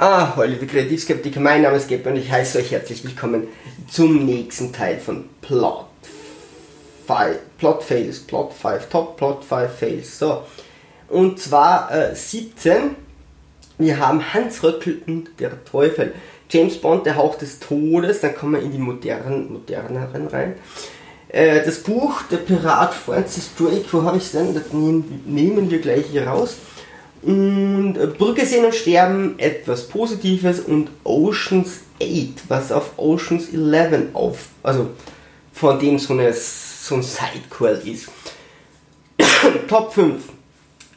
Hallo, liebe Kreativskeptiker, mein Name ist Gabriel und ich heiße euch herzlich willkommen zum nächsten Teil von Plot 5 Fails. So, und zwar 17. Wir haben Hans Röckle und der Teufel, James Bond, der Hauch des Todes. Dann kommen wir in die moderneren rein. Das Buch, der Pirat Francis Drake, wo habe ich es denn? Das nehmen wir gleich hier raus. Und Brücke sehen und sterben, etwas Positives, und Ocean's 8, was auf Ocean's 11 also von dem so ein Sidequel ist. Top 5.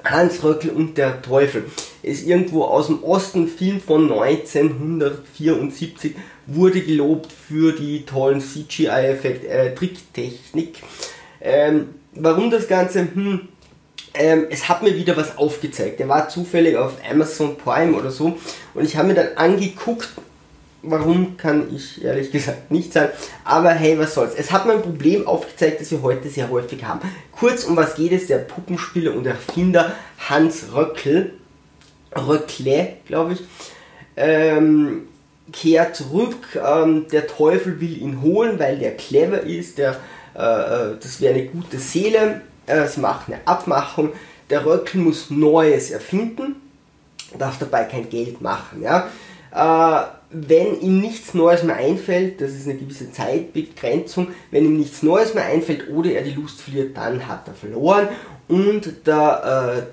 Hans Röckle und der Teufel ist irgendwo aus dem Osten, Film von 1974, wurde gelobt für die tollen CGI-Effekte, Tricktechnik. Warum das Ganze? Es hat mir wieder was aufgezeigt. Der war zufällig auf Amazon Prime oder so und ich habe mir dann angeguckt, warum kann ich ehrlich gesagt nicht sagen, aber hey, was soll's. Es hat mir ein Problem aufgezeigt, das wir heute sehr häufig haben. Kurz, um was geht es? Der Puppenspieler und Erfinder Hans Röckle, glaube ich, kehrt zurück. Der Teufel will ihn holen, weil der clever ist, das wäre eine gute Seele. Es macht eine Abmachung, der Röckle muss Neues erfinden, darf dabei kein Geld machen. Ja? Wenn ihm nichts Neues mehr einfällt, das ist eine gewisse Zeitbegrenzung, wenn ihm nichts Neues mehr einfällt oder er die Lust verliert, dann hat er verloren. Und der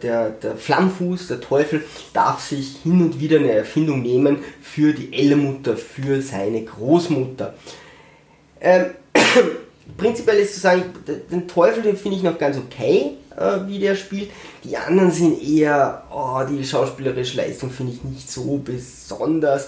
Flammfuß, der Teufel, darf sich hin und wieder eine Erfindung nehmen für die Ellenmutter, für seine Großmutter. Prinzipiell ist zu sagen, den Teufel, den finde ich noch ganz okay, wie der spielt. Die anderen sind eher, die schauspielerische Leistung finde ich nicht so besonders.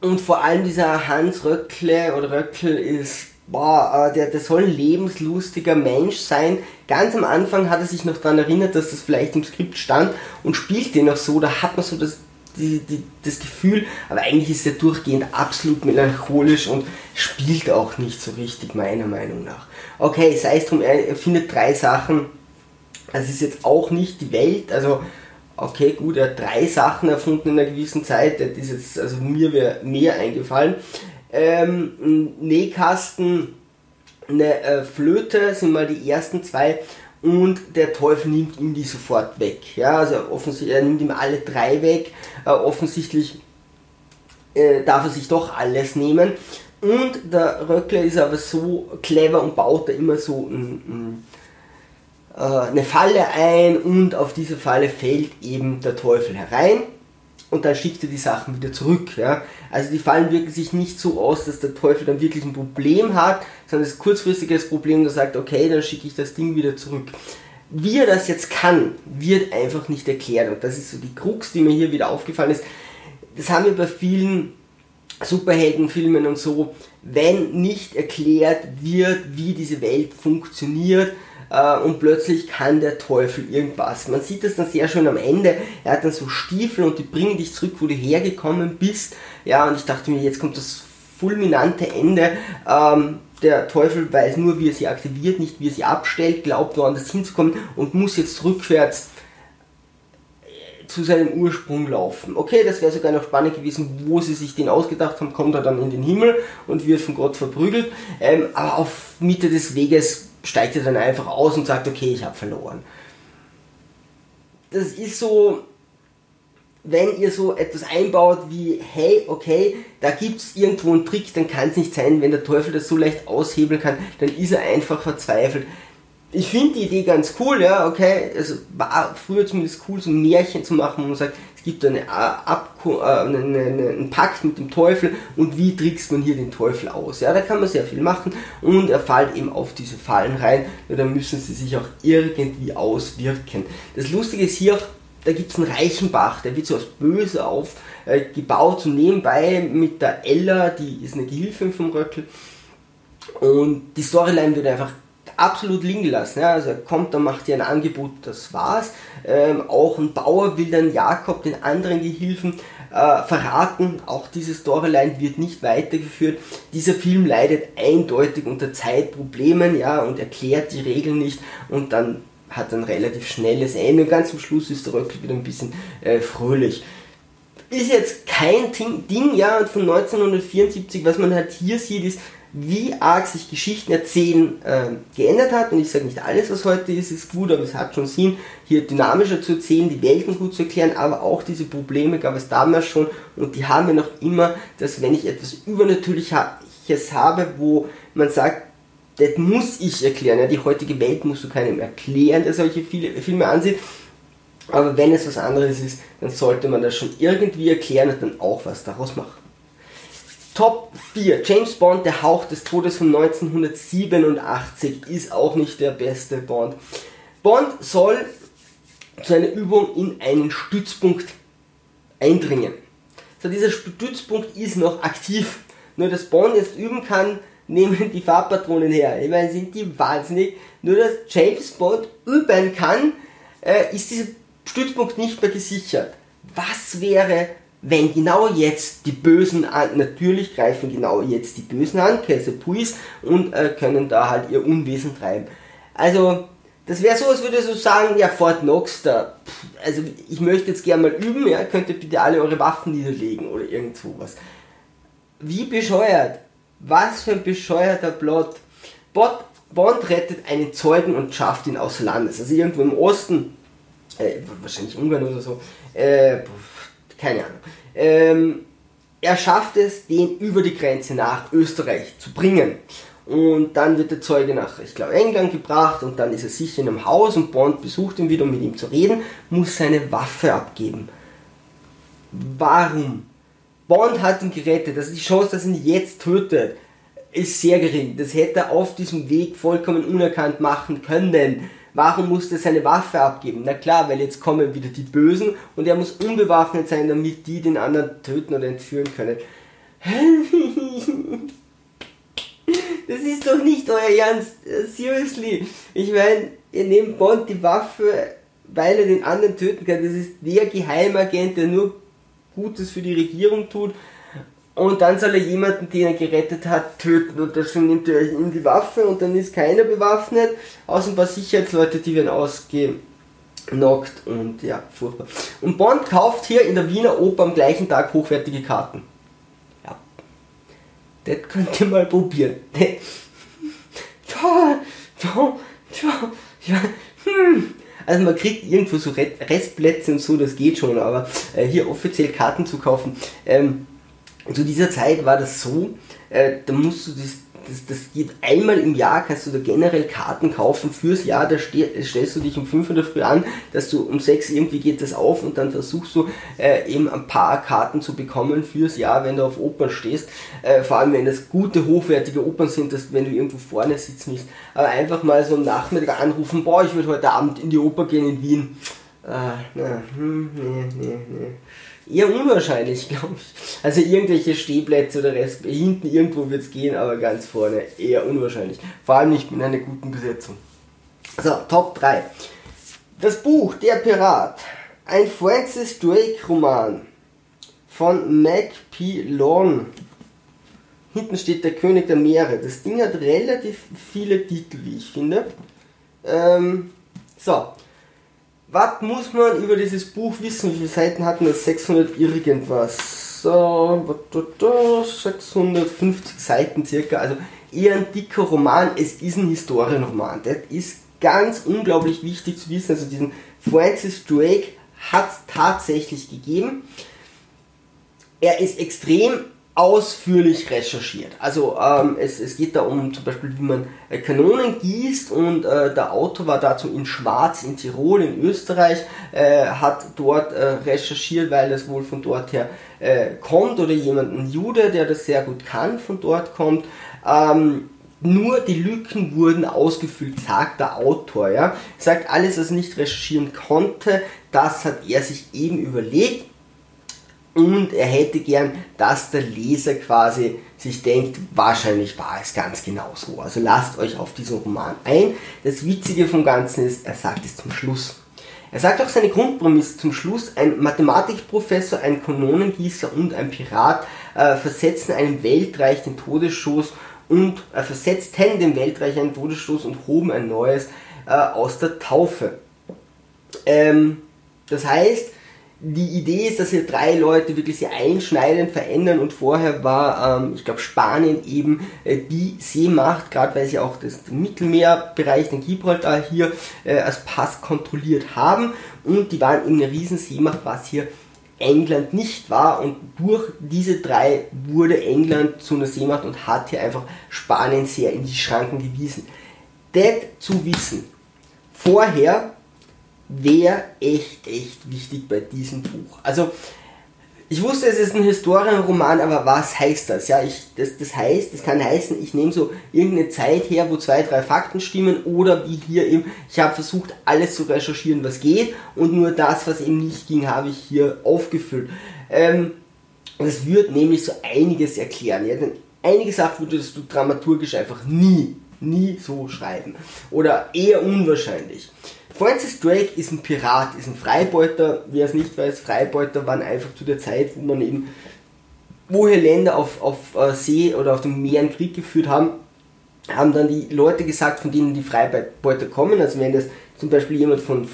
Und vor allem dieser Hans Röckle oder Röckle ist, der soll ein lebenslustiger Mensch sein. Ganz am Anfang hat er sich noch daran erinnert, dass das vielleicht im Skript stand, und spielt den auch so, da hat man so das Gefühl, aber eigentlich ist er durchgehend absolut melancholisch und spielt auch nicht so richtig, meiner Meinung nach. Okay, sei es drum, er findet 3 Sachen, das ist jetzt auch nicht die Welt, also okay, gut, er hat 3 Sachen erfunden in einer gewissen Zeit, das ist jetzt, also mir wäre mehr eingefallen. Ein Nähkasten, eine Flöte sind mal die ersten 2. Und der Teufel nimmt ihm die sofort weg. Ja, also offensichtlich, er nimmt ihm alle 3 weg. Offensichtlich darf er sich doch alles nehmen. Und der Röckle ist aber so clever und baut da immer so eine Falle ein. Und auf diese Falle fällt eben der Teufel herein. Und dann schickt er die Sachen wieder zurück. Ja? Also die Fallen wirken sich nicht so aus, dass der Teufel dann wirklich ein Problem hat, sondern es ist ein kurzfristiges Problem, der sagt, okay, dann schicke ich das Ding wieder zurück. Wie er das jetzt kann, wird einfach nicht erklärt. Und das ist so die Krux, die mir hier wieder aufgefallen ist. Das haben wir bei vielen Superheldenfilmen und so, wenn nicht erklärt wird, wie diese Welt funktioniert. Und plötzlich kann der Teufel irgendwas. Man sieht das dann sehr schön am Ende. Er hat dann so Stiefel und die bringen dich zurück, wo du hergekommen bist. Ja, und ich dachte mir, jetzt kommt das fulminante Ende. Der Teufel weiß nur, wie er sie aktiviert, nicht wie er sie abstellt, glaubt woanders hinzukommen und muss jetzt rückwärts zu seinem Ursprung laufen. Okay, das wäre sogar noch spannend gewesen, wo sie sich den ausgedacht haben, kommt er dann in den Himmel und wird von Gott verprügelt. Aber auf Mitte des Weges steigt er dann einfach aus und sagt, okay, ich habe verloren. Das ist so, wenn ihr so etwas einbaut wie, hey, okay, da gibt es irgendwo einen Trick, dann kann es nicht sein, wenn der Teufel das so leicht aushebeln kann, dann ist er einfach verzweifelt. Ich finde die Idee ganz cool, ja, okay, also war früher zumindest cool, so ein Märchen zu machen, wo man sagt, es gibt einen Pakt mit dem Teufel und wie trickst man hier den Teufel aus, ja, da kann man sehr viel machen und er fällt eben auf diese Fallen rein, ja, da müssen sie sich auch irgendwie auswirken. Das Lustige ist hier auch, da gibt es einen Reichenbach, der wird so als Böse aufgebaut, so nebenbei mit der Ella, die ist eine Gehilfin vom Röckle, und die Storyline wird einfach absolut liegen gelassen, ja, also er kommt, dann macht ihr ein Angebot, das war's. Auch ein Bauer will dann Jakob, den anderen Gehilfen, verraten, auch diese Storyline wird nicht weitergeführt. Dieser Film leidet eindeutig unter Zeitproblemen, ja, und erklärt die Regeln nicht und dann hat ein relativ schnelles Ende. Ganz zum Schluss ist der Röckle wieder ein bisschen fröhlich. Ist jetzt kein Ding, ja, und von 1974, was man halt hier sieht, ist, wie arg sich Geschichten erzählen geändert hat. Und ich sage nicht, alles was heute ist, ist gut, aber es hat schon Sinn, hier dynamischer zu erzählen, die Welten gut zu erklären, aber auch diese Probleme gab es damals schon und die haben wir noch immer, dass wenn ich etwas Übernatürliches habe, wo man sagt, das muss ich erklären, ja, die heutige Welt musst du keinem erklären, der solche Filme ansieht, aber wenn es was anderes ist, dann sollte man das schon irgendwie erklären und dann auch was daraus machen. Top 4, James Bond, der Hauch des Todes von 1987, ist auch nicht der beste Bond. Bond soll zu einer Übung in einen Stützpunkt eindringen. So, dieser Stützpunkt ist noch aktiv, nur dass Bond jetzt üben kann, nehmen die Farbpatronen her. Ich meine, sind die wahnsinnig. Nur dass James Bond üben kann, ist dieser Stützpunkt nicht mehr gesichert. Was wäre, wenn genau jetzt die Bösen an, natürlich greifen genau jetzt die Bösen an, Kaiser-Puis, und können da halt ihr Unwesen treiben. Also, das wäre so, als würde so sagen, ja, Fort Knox da, also ich möchte jetzt gerne mal üben, ja, könnt ihr bitte alle eure Waffen niederlegen oder irgend sowas. Wie bescheuert. Was für ein bescheuerter Plot. Bond rettet einen Zeugen und schafft ihn außer Landes. Also irgendwo im Osten, wahrscheinlich Ungarn oder so, keine Ahnung. Er schafft es, den über die Grenze nach Österreich zu bringen. Und dann wird der Zeuge nach, ich glaube, England gebracht und dann ist er sicher in einem Haus und Bond besucht ihn wieder, um mit ihm zu reden, muss seine Waffe abgeben. Warum? Bond hat ihn gerettet, also die Chance, dass er ihn jetzt tötet, ist sehr gering. Das hätte er auf diesem Weg vollkommen unerkannt machen können. Warum musste er seine Waffe abgeben? Na klar, weil jetzt kommen wieder die Bösen und er muss unbewaffnet sein, damit die den anderen töten oder entführen können. Das ist doch nicht euer Ernst. Seriously. Ich meine, ihr nehmt Bond die Waffe, weil er den anderen töten kann. Das ist der Geheimagent, der nur Gutes für die Regierung tut, und dann soll er jemanden, den er gerettet hat, töten, und deswegen nimmt er ihm die Waffe und dann ist keiner bewaffnet, außer ein paar Sicherheitsleute, die werden ausgenockt und ja, furchtbar. Und Bond kauft hier in der Wiener Oper am gleichen Tag hochwertige Karten. Ja, das könnt ihr mal probieren. Also man kriegt irgendwo so Restplätze und so, das geht schon, aber hier offiziell Karten zu kaufen, zu dieser Zeit war das so, da musst du das geht einmal im Jahr, kannst du da generell Karten kaufen fürs Jahr, da stellst du dich um 5 Uhr in der Früh an, dass du um 6 irgendwie geht das auf und dann versuchst du eben ein paar Karten zu bekommen fürs Jahr, wenn du auf Opern stehst, vor allem wenn das gute, hochwertige Opern sind, dass wenn du irgendwo vorne sitzen musst, aber einfach mal so am Nachmittag anrufen, boah, ich würde heute Abend in die Oper gehen in Wien, eher unwahrscheinlich, glaube ich. Also irgendwelche Stehplätze oder Rest, hinten irgendwo wird es gehen, aber ganz vorne eher unwahrscheinlich. Vor allem nicht mit einer guten Besetzung. So, Top 3. Das Buch Der Pirat. Ein Francis Drake Roman von Mac P. Long. Hinten steht Der König der Meere. Das Ding hat relativ viele Titel, wie ich finde. So. Was muss man über dieses Buch wissen? Wie viele Seiten hatten das? 600 irgendwas. So, 650 Seiten circa. Also eher ein dicker Roman. Es ist ein Historienroman. Das ist ganz unglaublich wichtig zu wissen. Also diesen Francis Drake hat es tatsächlich gegeben. Er ist extrem ausführlich recherchiert. Also es geht da um zum Beispiel, wie man Kanonen gießt, und der Autor war dazu in Schwarz in Tirol in Österreich, hat dort recherchiert, weil das wohl von dort her kommt, oder jemanden Jude, der das sehr gut kann, von dort kommt. Nur die Lücken wurden ausgefüllt, sagt der Autor. Ja? Sagt, alles, was er nicht recherchieren konnte, das hat er sich eben überlegt. Und er hätte gern, dass der Leser quasi sich denkt, wahrscheinlich war es ganz genau so. Also lasst euch auf diesen Roman ein. Das Witzige vom Ganzen ist, er sagt es zum Schluss. Er sagt auch seine Grundprämisse zum Schluss. Ein Mathematikprofessor, ein Kanonengießer und ein Pirat versetzen einem Weltreich den Todesstoß und hoben ein neues aus der Taufe. Das heißt, die Idee ist, dass hier drei Leute wirklich sehr einschneidend verändern, und vorher war, ich glaube, Spanien eben die Seemacht, gerade weil sie auch das Mittelmeerbereich, den Gibraltar hier als Pass kontrolliert haben, und die waren eben eine riesen Seemacht, was hier England nicht war, und durch diese drei wurde England zu einer Seemacht und hat hier einfach Spanien sehr in die Schranken gewiesen. Das zu wissen vorher wäre echt wichtig bei diesem Buch. Also, ich wusste, es ist ein Historienroman, aber was heißt das? Ja, das kann heißen, ich nehme so irgendeine Zeit her, wo 2, 3 Fakten stimmen, oder wie hier eben, ich habe versucht, alles zu recherchieren, was geht, und nur das, was eben nicht ging, habe ich hier aufgefüllt. Das wird nämlich so einiges erklären, ja, denn einige Sachen würdest du dramaturgisch einfach nie so schreiben, oder eher unwahrscheinlich. Francis Drake ist ein Pirat, ist ein Freibeuter. Wer es nicht weiß, Freibeuter waren einfach zu der Zeit, wo man eben, wo hier Länder auf See oder auf dem Meer einen Krieg geführt haben, haben dann die Leute gesagt, von denen die Freibeuter kommen. Also wenn das zum Beispiel jemand von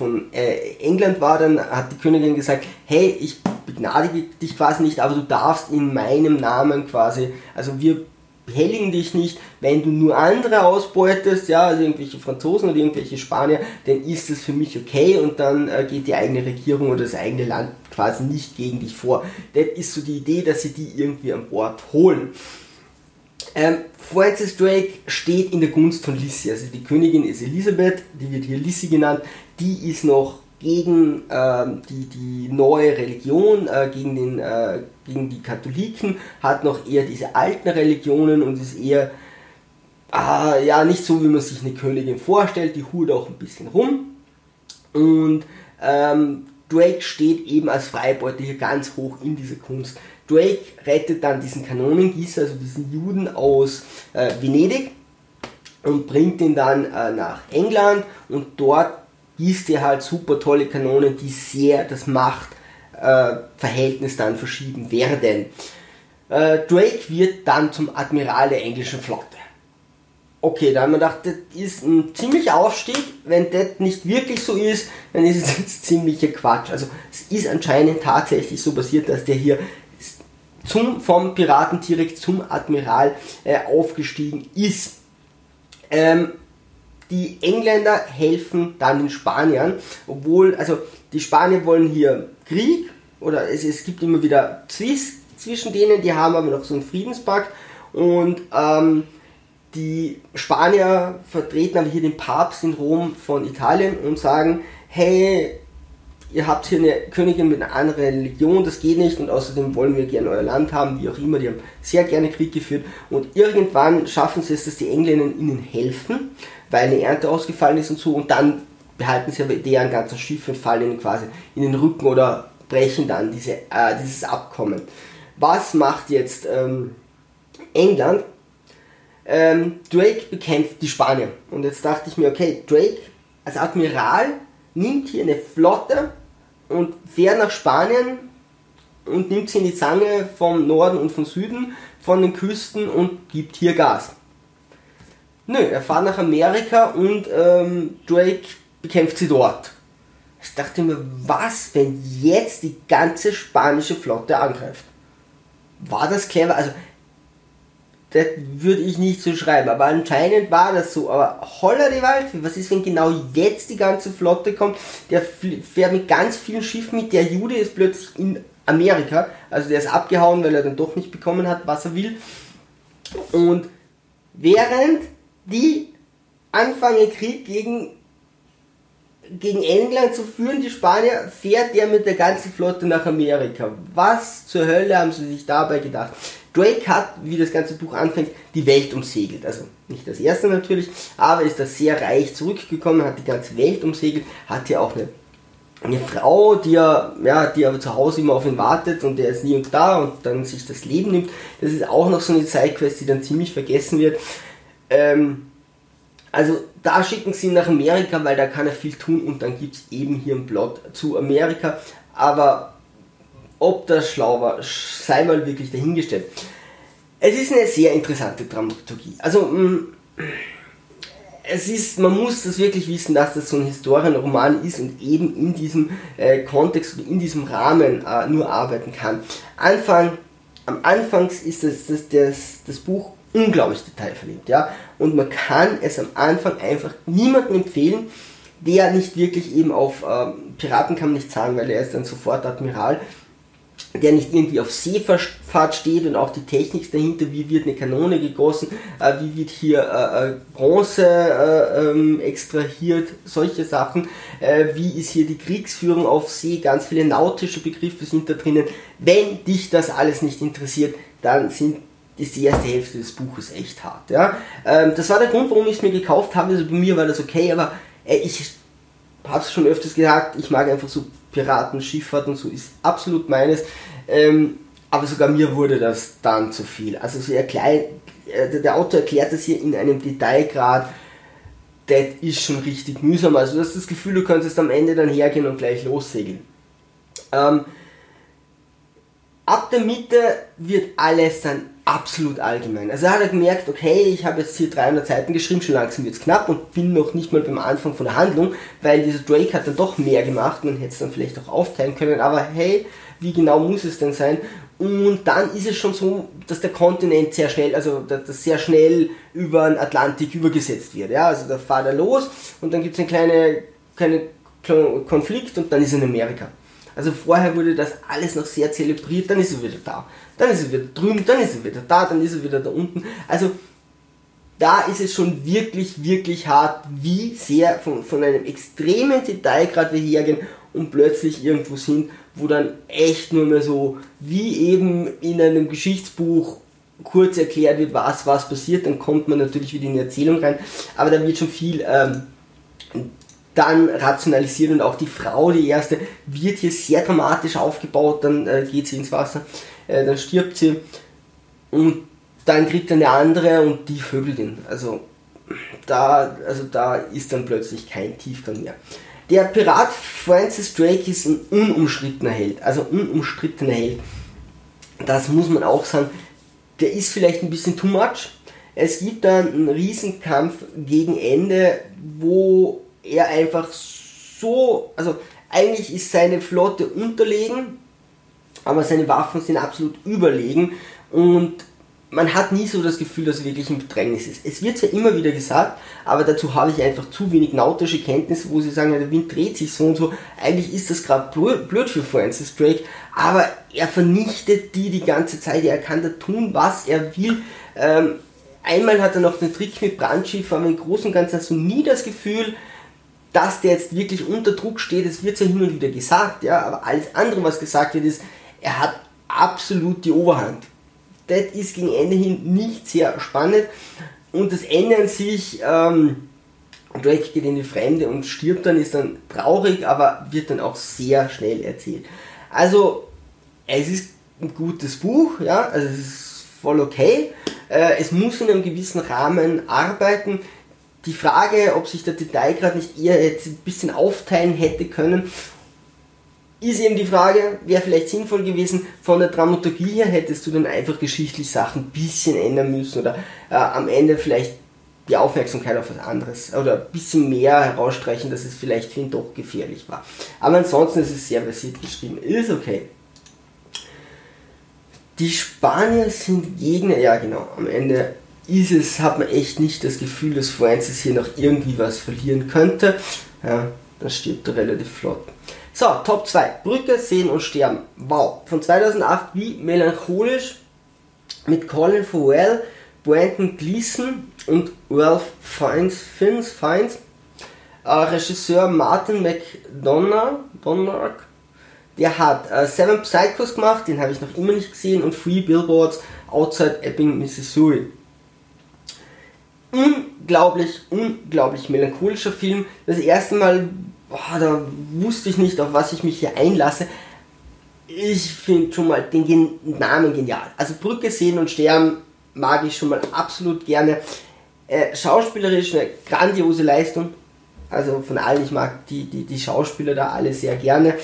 England war, dann hat die Königin gesagt, hey, ich begnadige dich quasi nicht, aber du darfst in meinem Namen quasi, also wir behelligen dich nicht, wenn du nur andere ausbeutest, ja, also irgendwelche Franzosen oder irgendwelche Spanier, dann ist das für mich okay, und dann geht die eigene Regierung oder das eigene Land quasi nicht gegen dich vor. Das ist so die Idee, dass sie die irgendwie an Bord holen. Francis Drake steht in der Gunst von Lissy, also die Königin ist Elisabeth, die wird hier Lissy genannt, die ist noch gegen die neue Religion, gegen die Katholiken, hat noch eher diese alten Religionen und ist eher ja, nicht so, wie man sich eine Königin vorstellt, die hurt auch ein bisschen rum, und Drake steht eben als Freibeuter hier ganz hoch in dieser Kunst. Drake rettet dann diesen Kanonengießer, also diesen Juden aus Venedig, und bringt ihn dann nach England, und dort gießt er halt super tolle Kanonen, die sehr das Machtverhältnis dann verschieben werden. Drake wird dann zum Admiral der englischen Flotte. Okay, da haben wir gedacht, das ist ein ziemlicher Aufstieg. Wenn das nicht wirklich so ist, dann ist es jetzt ziemlicher Quatsch. Also es ist anscheinend tatsächlich so passiert, dass der hier vom Piraten direkt zum Admiral aufgestiegen ist. Die Engländer helfen dann den Spaniern, obwohl, also die Spanier wollen hier Krieg, oder es gibt immer wieder Zwist zwischen denen, die haben aber noch so einen Friedenspakt, und die Spanier vertreten aber hier den Papst in Rom von Italien und sagen, hey, ihr habt hier eine Königin mit einer anderen Religion, das geht nicht, und außerdem wollen wir gerne euer Land haben, wie auch immer, die haben sehr gerne Krieg geführt, und irgendwann schaffen sie es, dass die Engländer ihnen helfen, weil eine Ernte ausgefallen ist und so, und dann behalten sie aber deren ganzen Schiff und fallen ihnen quasi in den Rücken oder brechen dann dieses Abkommen. Was macht jetzt England? Drake bekämpft die Spanier, und jetzt dachte ich mir, okay, Drake als Admiral nimmt hier eine Flotte und fährt nach Spanien und nimmt sie in die Zange vom Norden und vom Süden, von den Küsten, und gibt hier Gas. Nö, er fährt nach Amerika, und Drake bekämpft sie dort. Ich dachte mir, was, wenn jetzt die ganze spanische Flotte angreift? War das clever? Also, das würde ich nicht so schreiben, aber anscheinend war das so. Aber holla die Waldfee, was ist, wenn genau jetzt die ganze Flotte kommt? Der fährt mit ganz vielen Schiffen mit, der Jude ist plötzlich in Amerika, also der ist abgehauen, weil er dann doch nicht bekommen hat, was er will. Und während die anfangen, Krieg gegen England zu führen, die Spanier, fährt der mit der ganzen Flotte nach Amerika. Was zur Hölle haben sie sich dabei gedacht? Drake hat, wie das ganze Buch anfängt, die Welt umsegelt. Also nicht das erste natürlich, aber ist da sehr reich zurückgekommen, hat die ganze Welt umsegelt, hat ja auch eine Frau, die aber zu Hause immer auf ihn wartet, und der ist nie und da, und dann sich das Leben nimmt. Das ist auch noch so eine Sidequest, die dann ziemlich vergessen wird. Also da schicken sie ihn nach Amerika, weil da kann er viel tun, und dann gibt es eben hier einen Plot zu Amerika. Aber ob das schlau war, sei mal wirklich dahingestellt. Es ist eine sehr interessante Dramaturgie. Also Es ist, man muss das wirklich wissen, dass das so ein Historienroman ist und eben in diesem Kontext und in diesem Rahmen nur arbeiten kann. Am Anfang ist das Buch unglaublich detailverliebt, ja, und man kann es am Anfang einfach niemandem empfehlen, der nicht wirklich eben auf Piraten kann man nicht sagen, weil er ist dann sofort Admiral, der nicht irgendwie auf Seefahrt steht und auch die Technik dahinter, wie wird eine Kanone gegossen, wie wird hier Bronze extrahiert, solche Sachen, wie ist hier die Kriegsführung auf See, ganz viele nautische Begriffe sind da drinnen. Wenn dich das alles nicht interessiert, dann ist die erste Hälfte des Buches echt hart. Ja? Das war der Grund, warum ich es mir gekauft habe, also bei mir war das okay, aber ich habe es schon öfters gesagt, ich mag einfach so Piraten, Schifffahrt und so, ist absolut meines, aber sogar mir wurde das dann zu viel. Also der Autor erklärt das hier in einem Detailgrad, das ist schon richtig mühsam, also du hast das Gefühl, du könntest am Ende dann hergehen und gleich lossegeln. Ab der Mitte wird alles dann absolut allgemein. Also hat er gemerkt, okay, ich habe jetzt hier 300 Seiten geschrieben, schon langsam wird es knapp und bin noch nicht mal beim Anfang von der Handlung, weil dieser Drake hat dann doch mehr gemacht, man hätte es dann vielleicht auch aufteilen können, aber hey, wie genau muss es denn sein? Und dann ist es schon so, dass der Kontinent sehr schnell, also dass sehr schnell über den Atlantik übergesetzt wird. Ja? Also da fahrt er los und dann gibt es einen kleinen Konflikt und dann ist er in Amerika. Also vorher wurde das alles noch sehr zelebriert, dann ist er wieder da, dann ist er wieder drüben, dann ist er wieder da, dann ist er wieder da unten. Also da ist es schon wirklich, wirklich hart, wie sehr von einem extremen Detailgrad wir hergehen und plötzlich irgendwo sind, wo dann echt nur mehr so, wie eben in einem Geschichtsbuch kurz erklärt wird, was passiert, dann kommt man natürlich wieder in die Erzählung rein, aber da wird schon viel dann rationalisiert und auch die Frau, die erste, wird hier sehr dramatisch aufgebaut, dann geht sie ins Wasser, dann stirbt sie und dann kriegt er eine andere und die vögelt ihn. Also da ist dann plötzlich kein Tiefgang mehr. Der Pirat Francis Drake ist ein unumstrittener Held. Das muss man auch sagen, der ist vielleicht ein bisschen too much. Es gibt dann einen Riesenkampf gegen Ende, wo er einfach so, also eigentlich ist seine Flotte unterlegen, aber seine Waffen sind absolut überlegen und man hat nie so das Gefühl, dass er wirklich im Bedrängnis ist. Es wird zwar immer wieder gesagt, aber dazu habe ich einfach zu wenig nautische Kenntnisse, wo sie sagen, ja, der Wind dreht sich so und so. Eigentlich ist das gerade blöd für Francis Drake, aber er vernichtet die ganze Zeit, er kann da tun, was er will. Einmal hat er noch den Trick mit Brandschiff, aber im Großen und Ganzen hast du nie das Gefühl, dass der jetzt wirklich unter Druck steht, es wird zwar hin und wieder gesagt, ja, aber alles andere, was gesagt wird, ist, er hat absolut die Oberhand. Das ist gegen Ende hin nicht sehr spannend und das Ende an sich, Drake geht in die Fremde und stirbt dann, ist dann traurig, aber wird dann auch sehr schnell erzählt. Also, es ist ein gutes Buch, ja, also es ist voll okay, es muss in einem gewissen Rahmen arbeiten. Die Frage, ob sich der Detailgrad nicht eher jetzt ein bisschen aufteilen hätte können, ist eben die Frage, wäre vielleicht sinnvoll gewesen. Von der Dramaturgie her hättest du dann einfach geschichtlich Sachen ein bisschen ändern müssen oder am Ende vielleicht die Aufmerksamkeit auf was anderes oder ein bisschen mehr herausstreichen, dass es vielleicht für ihn doch gefährlich war. Aber ansonsten ist es sehr versiert geschrieben. Ist okay. Die Spanier sind Gegner, ja genau, am Ende hat man echt nicht das Gefühl, dass Francis hier noch irgendwie was verlieren könnte. Ja, dann stirbt er relativ flott. So, Top 2. Brücke, Sehen und Sterben. Wow. Von 2008, wie melancholisch. Mit Colin Farrell, Brandon Gleason und Ralph Fiennes. Regisseur Martin McDonagh. Der hat Seven Psychos gemacht, den habe ich noch immer nicht gesehen. Und Three Billboards Outside Ebbing, Missouri. Unglaublich melancholischer Film. Das erste Mal, da wusste ich nicht, auf was ich mich hier einlasse. Ich finde schon mal den Namen genial. Also Brücke, Sehen und Sterben mag ich schon mal absolut gerne. Schauspielerisch eine grandiose Leistung. Also von allen, ich mag die Schauspieler da alle sehr gerne.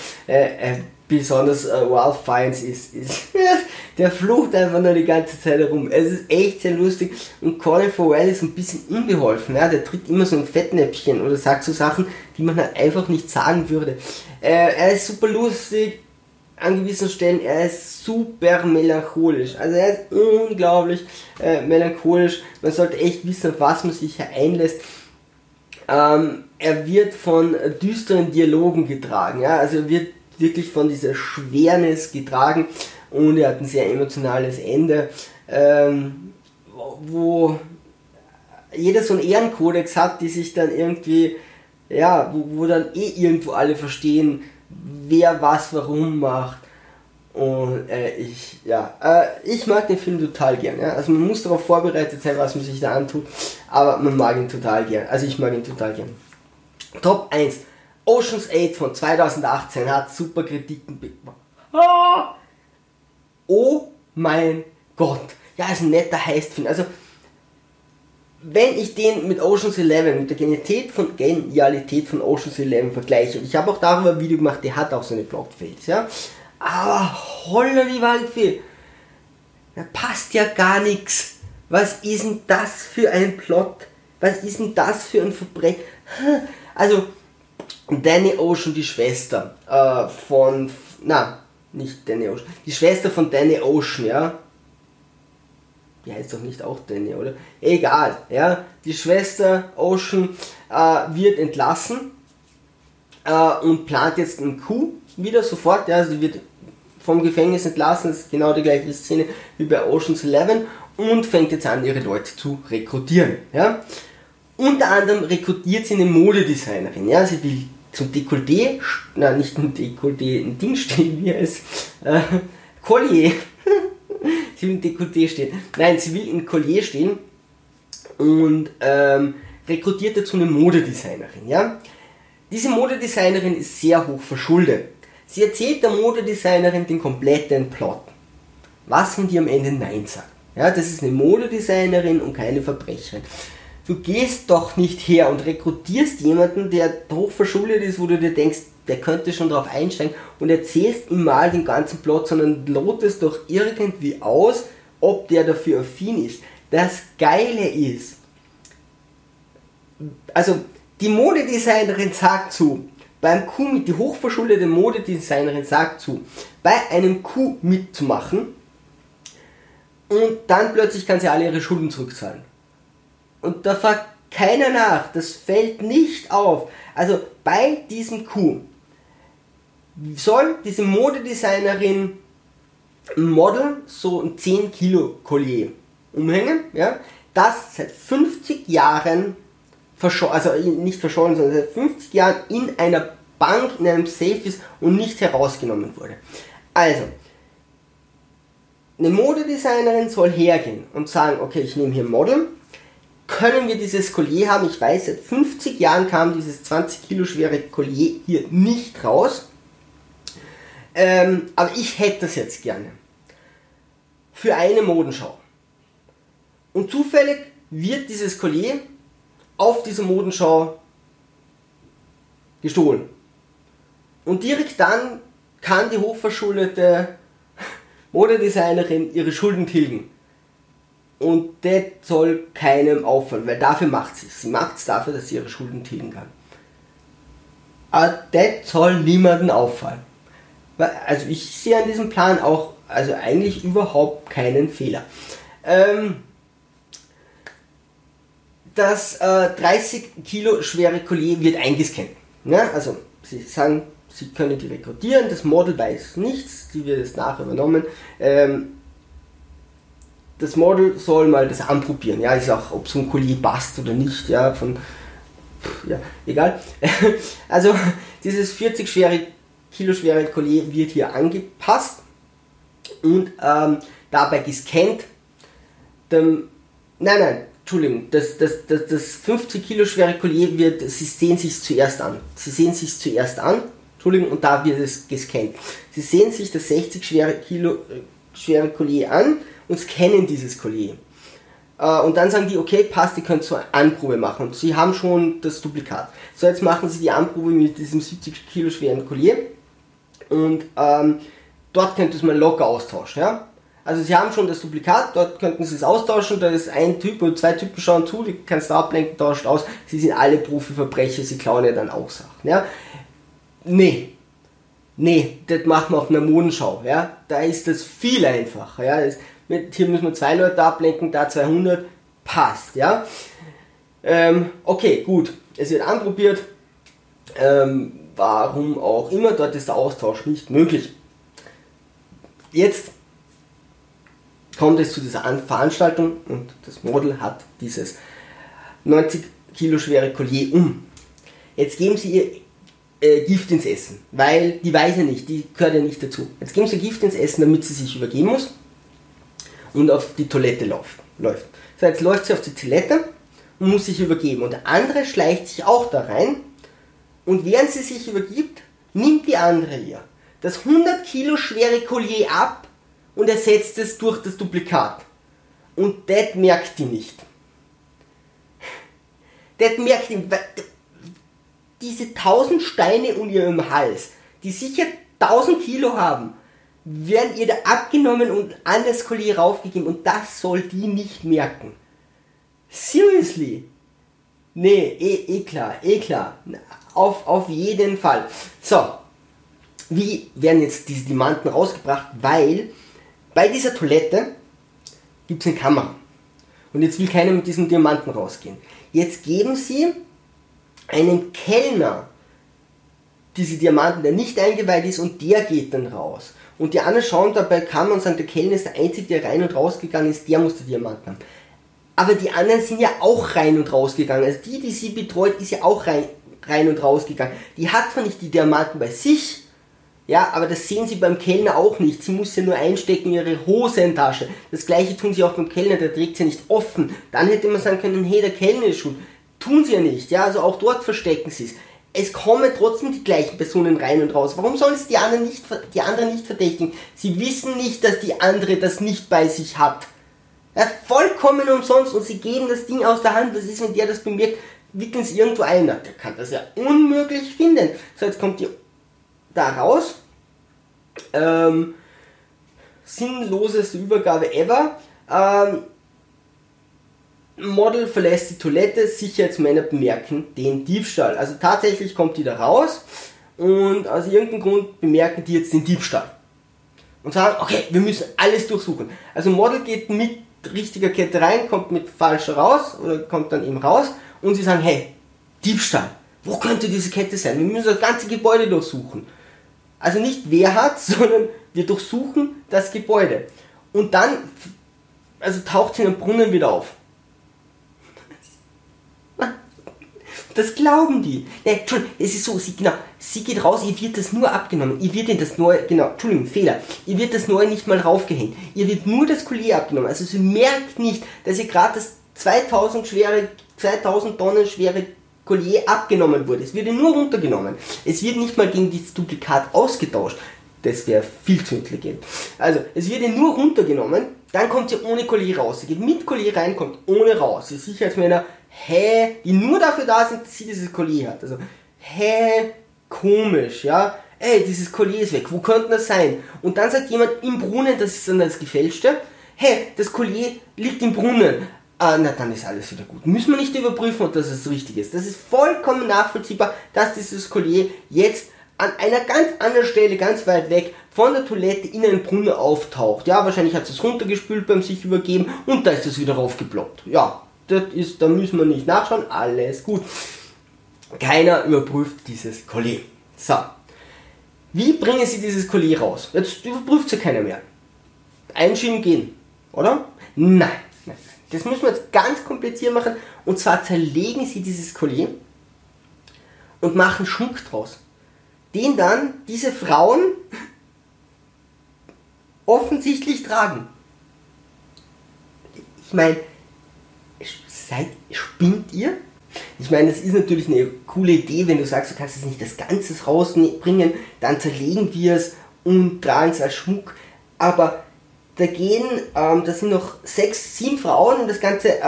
Besonders Ralph Fiennes ist der flucht einfach nur die ganze Zeit herum. Es ist echt sehr lustig und Colin Farrell ist ein bisschen unbeholfen, ja? Der tritt immer so ein Fettnäpfchen oder sagt so Sachen, die man halt einfach nicht sagen würde. Er ist super lustig an gewissen Stellen, er ist super melancholisch, also er ist unglaublich melancholisch, man sollte echt wissen, auf was man sich hier einlässt. Er wird von düsteren Dialogen getragen, ja? Also er wird wirklich von dieser Schwernis getragen und er hat ein sehr emotionales Ende, wo jeder so einen Ehrenkodex hat, die sich dann irgendwie, ja, wo dann irgendwo alle verstehen, wer was warum macht. Und ich mag den Film total gern, ja? Also man muss darauf vorbereitet sein, was man sich da antut, aber man mag ihn total gern, also ich mag ihn total gern. Top 1, Ocean's 8 von 2018 hat super Kritiken bekommen. Oh mein Gott, ja, ist ein netter Heistfilm, also wenn ich den mit Ocean's 11, mit der Genialität von Ocean's 11 vergleiche, und ich habe auch darüber ein Video gemacht, der hat auch so eine Plotfails, ja, aber holla die Waldfee, da passt ja gar nichts. Was ist denn das für ein Plot? Was ist denn das für ein Verbrechen? Also, Danny Ocean, die Schwester die Schwester von Danny Ocean, ja, die heißt doch nicht auch Danny, oder? Egal, ja, die Schwester Ocean wird entlassen und plant jetzt einen Coup wieder sofort, ja, also wird vom Gefängnis entlassen, das ist genau die gleiche Szene wie bei Ocean's 11 und fängt jetzt an, ihre Leute zu rekrutieren, ja. Unter anderem rekrutiert sie eine Modedesignerin, ja, sie will zum Dekolleté, nicht ein Dekolleté, ein Ding stehen, wie heißt Collier. Sie will im Dekolleté stehen. Nein, sie will im Collier stehen und rekrutiert dazu eine Modedesignerin, ja. Diese Modedesignerin ist sehr hoch verschuldet. Sie erzählt der Modedesignerin den kompletten Plot. Was, wenn die am Ende Nein sagt? Ja, das ist eine Modedesignerin und keine Verbrecherin. Du gehst doch nicht her und rekrutierst jemanden, der hoch verschuldet ist, wo du dir denkst, der könnte schon drauf einsteigen, und erzählst ihm mal den ganzen Plot, sondern lotest doch irgendwie aus, ob der dafür affin ist. Das Geile ist, also die Modedesignerin sagt zu, beim Coup mit, die hochverschuldete Modedesignerin sagt zu, bei einem Coup mitzumachen, und dann plötzlich kann sie alle ihre Schulden zurückzahlen. Und da fragt keiner nach, das fällt nicht auf. Also bei diesem Coup soll diese Modedesignerin ein Model so ein 10 Kilo Collier umhängen, ja, das seit 50 Jahren seit 50 Jahren in einer Bank, in einem Safe ist und nicht herausgenommen wurde. Also, eine Modedesignerin soll hergehen und sagen, okay, ich nehme hier ein Model, können wir dieses Collier haben? Ich weiß, seit 50 Jahren kam dieses 20 Kilo schwere Collier hier nicht raus. Aber ich hätte das jetzt gerne. Für eine Modenschau. Und zufällig wird dieses Collier auf dieser Modenschau gestohlen. Und direkt dann kann die hochverschuldete Modedesignerin ihre Schulden tilgen. Und das soll keinem auffallen, weil dafür macht sie es. Sie macht es dafür, dass sie ihre Schulden tilgen kann. Aber das soll niemandem auffallen. Also ich sehe an diesem Plan auch, also eigentlich überhaupt keinen Fehler. Das 30 Kilo schwere Collier wird eingescannt. Ja, also sie sagen, sie können die rekrutieren, das Model weiß nichts, die wird es nachher übernommen. Das Model soll mal das anprobieren, ja, ist auch, ob so ein Collier passt oder nicht, ja, egal. Also dieses 40 Kilo schwere Collier wird hier angepasst und dabei gescannt. Das 50 Kilo schwere Collier wird, sie sehen sich zuerst an, und da wird es gescannt. Sie sehen sich das 60 schwere Collier an und scannen dieses Collier. Und dann sagen die, okay, passt, ihr könnt so eine Anprobe machen. Und sie haben schon das Duplikat. So, jetzt machen sie die Anprobe mit diesem 70 Kilo schweren Collier. Und dort könnt ihr es mal locker austauschen. Ja? Also sie haben schon das Duplikat, dort könnten sie es austauschen, da ist ein Typ oder zwei Typen schauen zu, die kannst du ablenken, tauscht aus, sie sind alle Profiverbrecher, sie klauen ja dann auch Sachen, ja. Nee, das machen wir auf einer Modenschau, ja. Da ist das viel einfacher, ja. Hier müssen wir zwei Leute ablenken, da 200, passt, ja. Okay, gut, es wird anprobiert, warum auch immer, dort ist der Austausch nicht möglich. Jetzt kommt es zu dieser Veranstaltung und das Model hat dieses 90 Kilo schwere Collier um. Jetzt geben sie ihr Gift ins Essen, weil die weiß ja nicht, die gehört ja nicht dazu. Jetzt geben sie ihr Gift ins Essen, damit sie sich übergeben muss und auf die Toilette läuft. So, jetzt läuft sie auf die Toilette und muss sich übergeben und der andere schleicht sich auch da rein und während sie sich übergibt, nimmt die andere ihr das 100 Kilo schwere Collier ab und ersetzt es durch das Duplikat. Und das merkt die nicht. Das merkt die, diese 1000 Steine in ihrem Hals, die sicher 1000 Kilo haben, werden ihr da abgenommen und an das Collier raufgegeben und das soll die nicht merken. Seriously? Nee, klar. Auf jeden Fall. So, wie werden jetzt diese Diamanten rausgebracht? Weil bei dieser Toilette gibt es eine Kamera. Und jetzt will keiner mit diesen Diamanten rausgehen. Jetzt geben sie einem Kellner diese Diamanten, der nicht eingeweiht ist, und der geht dann raus. Und die anderen schauen dabei Kamera und sagen, der Kellner ist der Einzige, der rein und rausgegangen ist, der muss die Diamanten haben. Aber die anderen sind ja auch rein und rausgegangen. Also die sie betreut, ist ja auch rein und rausgegangen. Die hat zwar nicht die Diamanten bei sich, ja, aber das sehen sie beim Kellner auch nicht. Sie muss ja nur einstecken in ihre Hosentasche. Das gleiche tun sie auch beim Kellner, der trägt sie ja nicht offen. Dann hätte man sagen können, hey, der Kellner ist schuld. Tun sie ja nicht, ja, also auch dort verstecken sie es. Es kommen trotzdem die gleichen Personen rein und raus. Warum sollen es die anderen nicht verdächtigen? Sie wissen nicht, dass die andere das nicht bei sich hat. Ja, vollkommen umsonst und sie geben das Ding aus der Hand. Das ist, wenn der das bemerkt, wickeln sie irgendwo ein. Na, der kann das ja unmöglich finden. So, jetzt kommt die da raus. Sinnloseste Übergabe ever. Model verlässt die Toilette, Sicherheitsmänner bemerken den Diebstahl. Also tatsächlich kommt die da raus und aus irgendeinem Grund bemerken die jetzt den Diebstahl. Und sagen, okay, wir müssen alles durchsuchen. Also Model geht mit richtiger Kette rein, kommt mit falscher raus oder kommt dann eben raus und sie sagen, hey, Diebstahl, wo könnte diese Kette sein? Wir müssen das ganze Gebäude durchsuchen. Also nicht wer hat, sondern wir durchsuchen das Gebäude. Und dann also taucht sie in einem Brunnen wieder auf. Das glauben die. Nein, Entschuldigung, es ist so, sie geht raus, ihr wird das nur abgenommen, ihr wird in das neue, ihr wird das neue nicht mal raufgehängt, ihr wird nur das Collier abgenommen, also sie merkt nicht, dass ihr gerade das 2000 Tonnen schwere Collier abgenommen wurde, es wird ihr nur runtergenommen, es wird nicht mal gegen das Duplikat ausgetauscht, das wäre viel zu intelligent, also es wird ihr nur runtergenommen, dann kommt sie ohne Collier raus, sie geht mit Collier rein, kommt ohne raus, die Sicherheitsmänner, die nur dafür da sind, dass sie dieses Collier hat. Also, komisch, ja. Ey, dieses Collier ist weg, wo könnte das sein? Und dann sagt jemand im Brunnen, das ist dann das Gefälschte, das Collier liegt im Brunnen. Ah, na dann ist alles wieder gut. Müssen wir nicht überprüfen, ob das das Richtige ist. Das ist vollkommen nachvollziehbar, dass dieses Collier jetzt an einer ganz anderen Stelle, ganz weit weg, von der Toilette in einen Brunnen auftaucht. Ja, wahrscheinlich hat sie es runtergespült beim sich übergeben und da ist es wieder raufgeploppt. Ja. Da müssen wir nicht nachschauen, alles gut. Keiner überprüft dieses Collier. So, wie bringen sie dieses Collier raus? Jetzt überprüft sie keiner mehr. Einschieben gehen, oder? Nein. Das müssen wir jetzt ganz kompliziert machen. Und zwar zerlegen sie dieses Collier und machen Schmuck draus. Den dann diese Frauen offensichtlich tragen. Ich meine, spinnt ihr? Ich meine, das ist natürlich eine coole Idee, wenn du sagst, du kannst es nicht das Ganze rausbringen, dann zerlegen wir es und tragen es als Schmuck, aber da gehen, da sind noch 6, 7 Frauen und das Ganze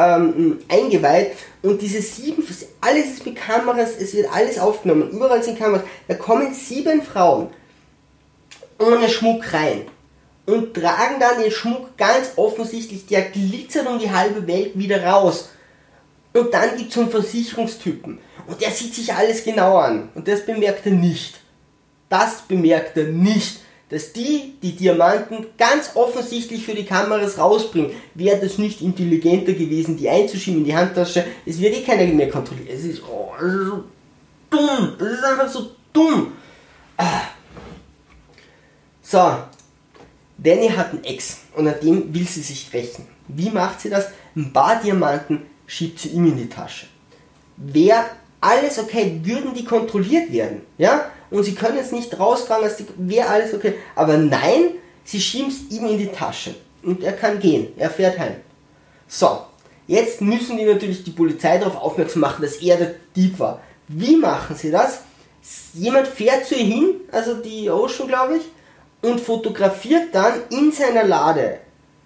eingeweiht und diese 7, alles ist mit Kameras, es wird alles aufgenommen, überall sind Kameras, da kommen 7 Frauen ohne Schmuck rein und tragen dann den Schmuck ganz offensichtlich, der glitzert um die halbe Welt, wieder raus. Und dann gibt es einen Versicherungstypen und der sieht sich alles genau an und das bemerkt er nicht. Das bemerkt er nicht, dass die Diamanten ganz offensichtlich für die Kameras rausbringen. Wäre das nicht intelligenter gewesen, die einzuschieben in die Handtasche? Es wird eh keiner mehr kontrolliert. Es ist, so dumm, es ist einfach so dumm. So, Danny hat einen Ex und an dem will sie sich rächen. Wie macht sie das? Ein paar Diamanten schiebt sie ihm in die Tasche. Wäre alles okay, würden die kontrolliert werden, ja? Und sie können es nicht raustragen, wäre alles okay. Aber nein, sie schieben es ihm in die Tasche und er kann gehen, er fährt heim. So, jetzt müssen die natürlich die Polizei darauf aufmerksam machen, dass er der Dieb war. Wie machen sie das? Jemand fährt zu ihr hin, also die Ocean, glaube ich, und fotografiert dann in seiner Lade.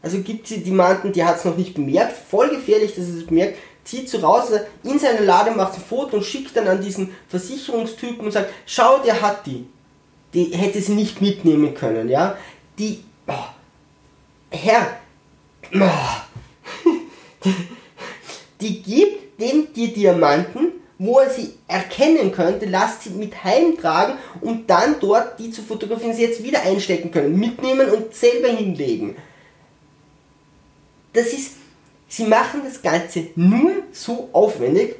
Also gibt sie jemanden, der hat es noch nicht bemerkt, voll gefährlich, dass sie es bemerkt, zieht so raus, also in seiner Lade, macht ein Foto und schickt dann an diesen Versicherungstypen und sagt, schau, der hat die. Die hätte sie nicht mitnehmen können, ja. Die, die gibt dem die Diamanten, wo er sie erkennen könnte, lasst sie mit heimtragen, um dann dort die zu fotografieren, sie jetzt wieder einstecken können, mitnehmen und selber hinlegen. Das ist, sie machen das Ganze nur so aufwendig,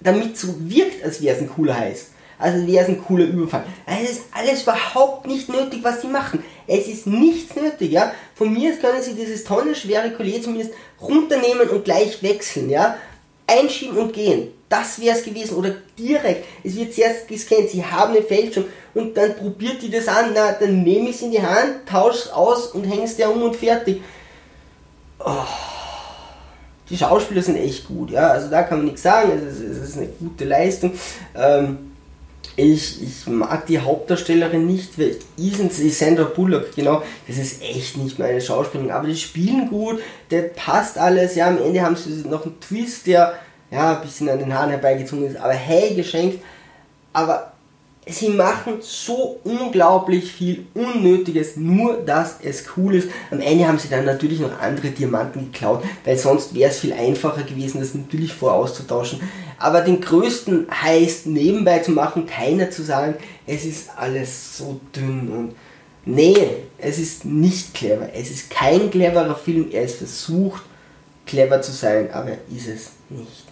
damit es so wirkt, als wäre es ein cooler Heiß, als wäre es ein cooler Überfall. Es ist alles überhaupt nicht nötig, was sie machen. Es ist nichts nötig, ja. Von mir aus können sie dieses tonnenschwere Collier zumindest runternehmen und gleich wechseln, ja. Einschieben und gehen. Das wäre es gewesen. Oder direkt. Es wird zuerst gescannt. Sie haben eine Fälschung und dann probiert die das an. Na, dann nehme ich es in die Hand, tausche es aus und hänge es dir um und fertig. Oh. Die Schauspieler sind echt gut. Ja, also da kann man nichts sagen. Es ist eine gute Leistung. Ich mag die Hauptdarstellerin nicht, weil Sandra Bullock, genau, das ist echt nicht meine Schauspielerin, aber die spielen gut, der passt alles, ja, am Ende haben sie noch einen Twist, der, ja, ein bisschen an den Haaren herbeigezogen ist, aber hey, geschenkt, aber sie machen so unglaublich viel Unnötiges, nur dass es cool ist. Am Ende haben sie dann natürlich noch andere Diamanten geklaut, weil sonst wäre es viel einfacher gewesen, das natürlich vorauszutauschen. Aber den größten heißt nebenbei zu machen, keiner zu sagen, es ist alles so dünn und nee, es ist nicht clever. Es ist kein cleverer Film, er ist versucht, clever zu sein, aber ist es nicht.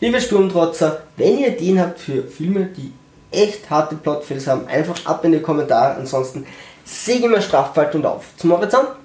Liebe Sturmtrotzer, wenn ihr Ideen habt für Filme, die echt harte Plotfills haben, einfach ab in die Kommentare, ansonsten segel mal Strafverhaltung auf zum Horizont.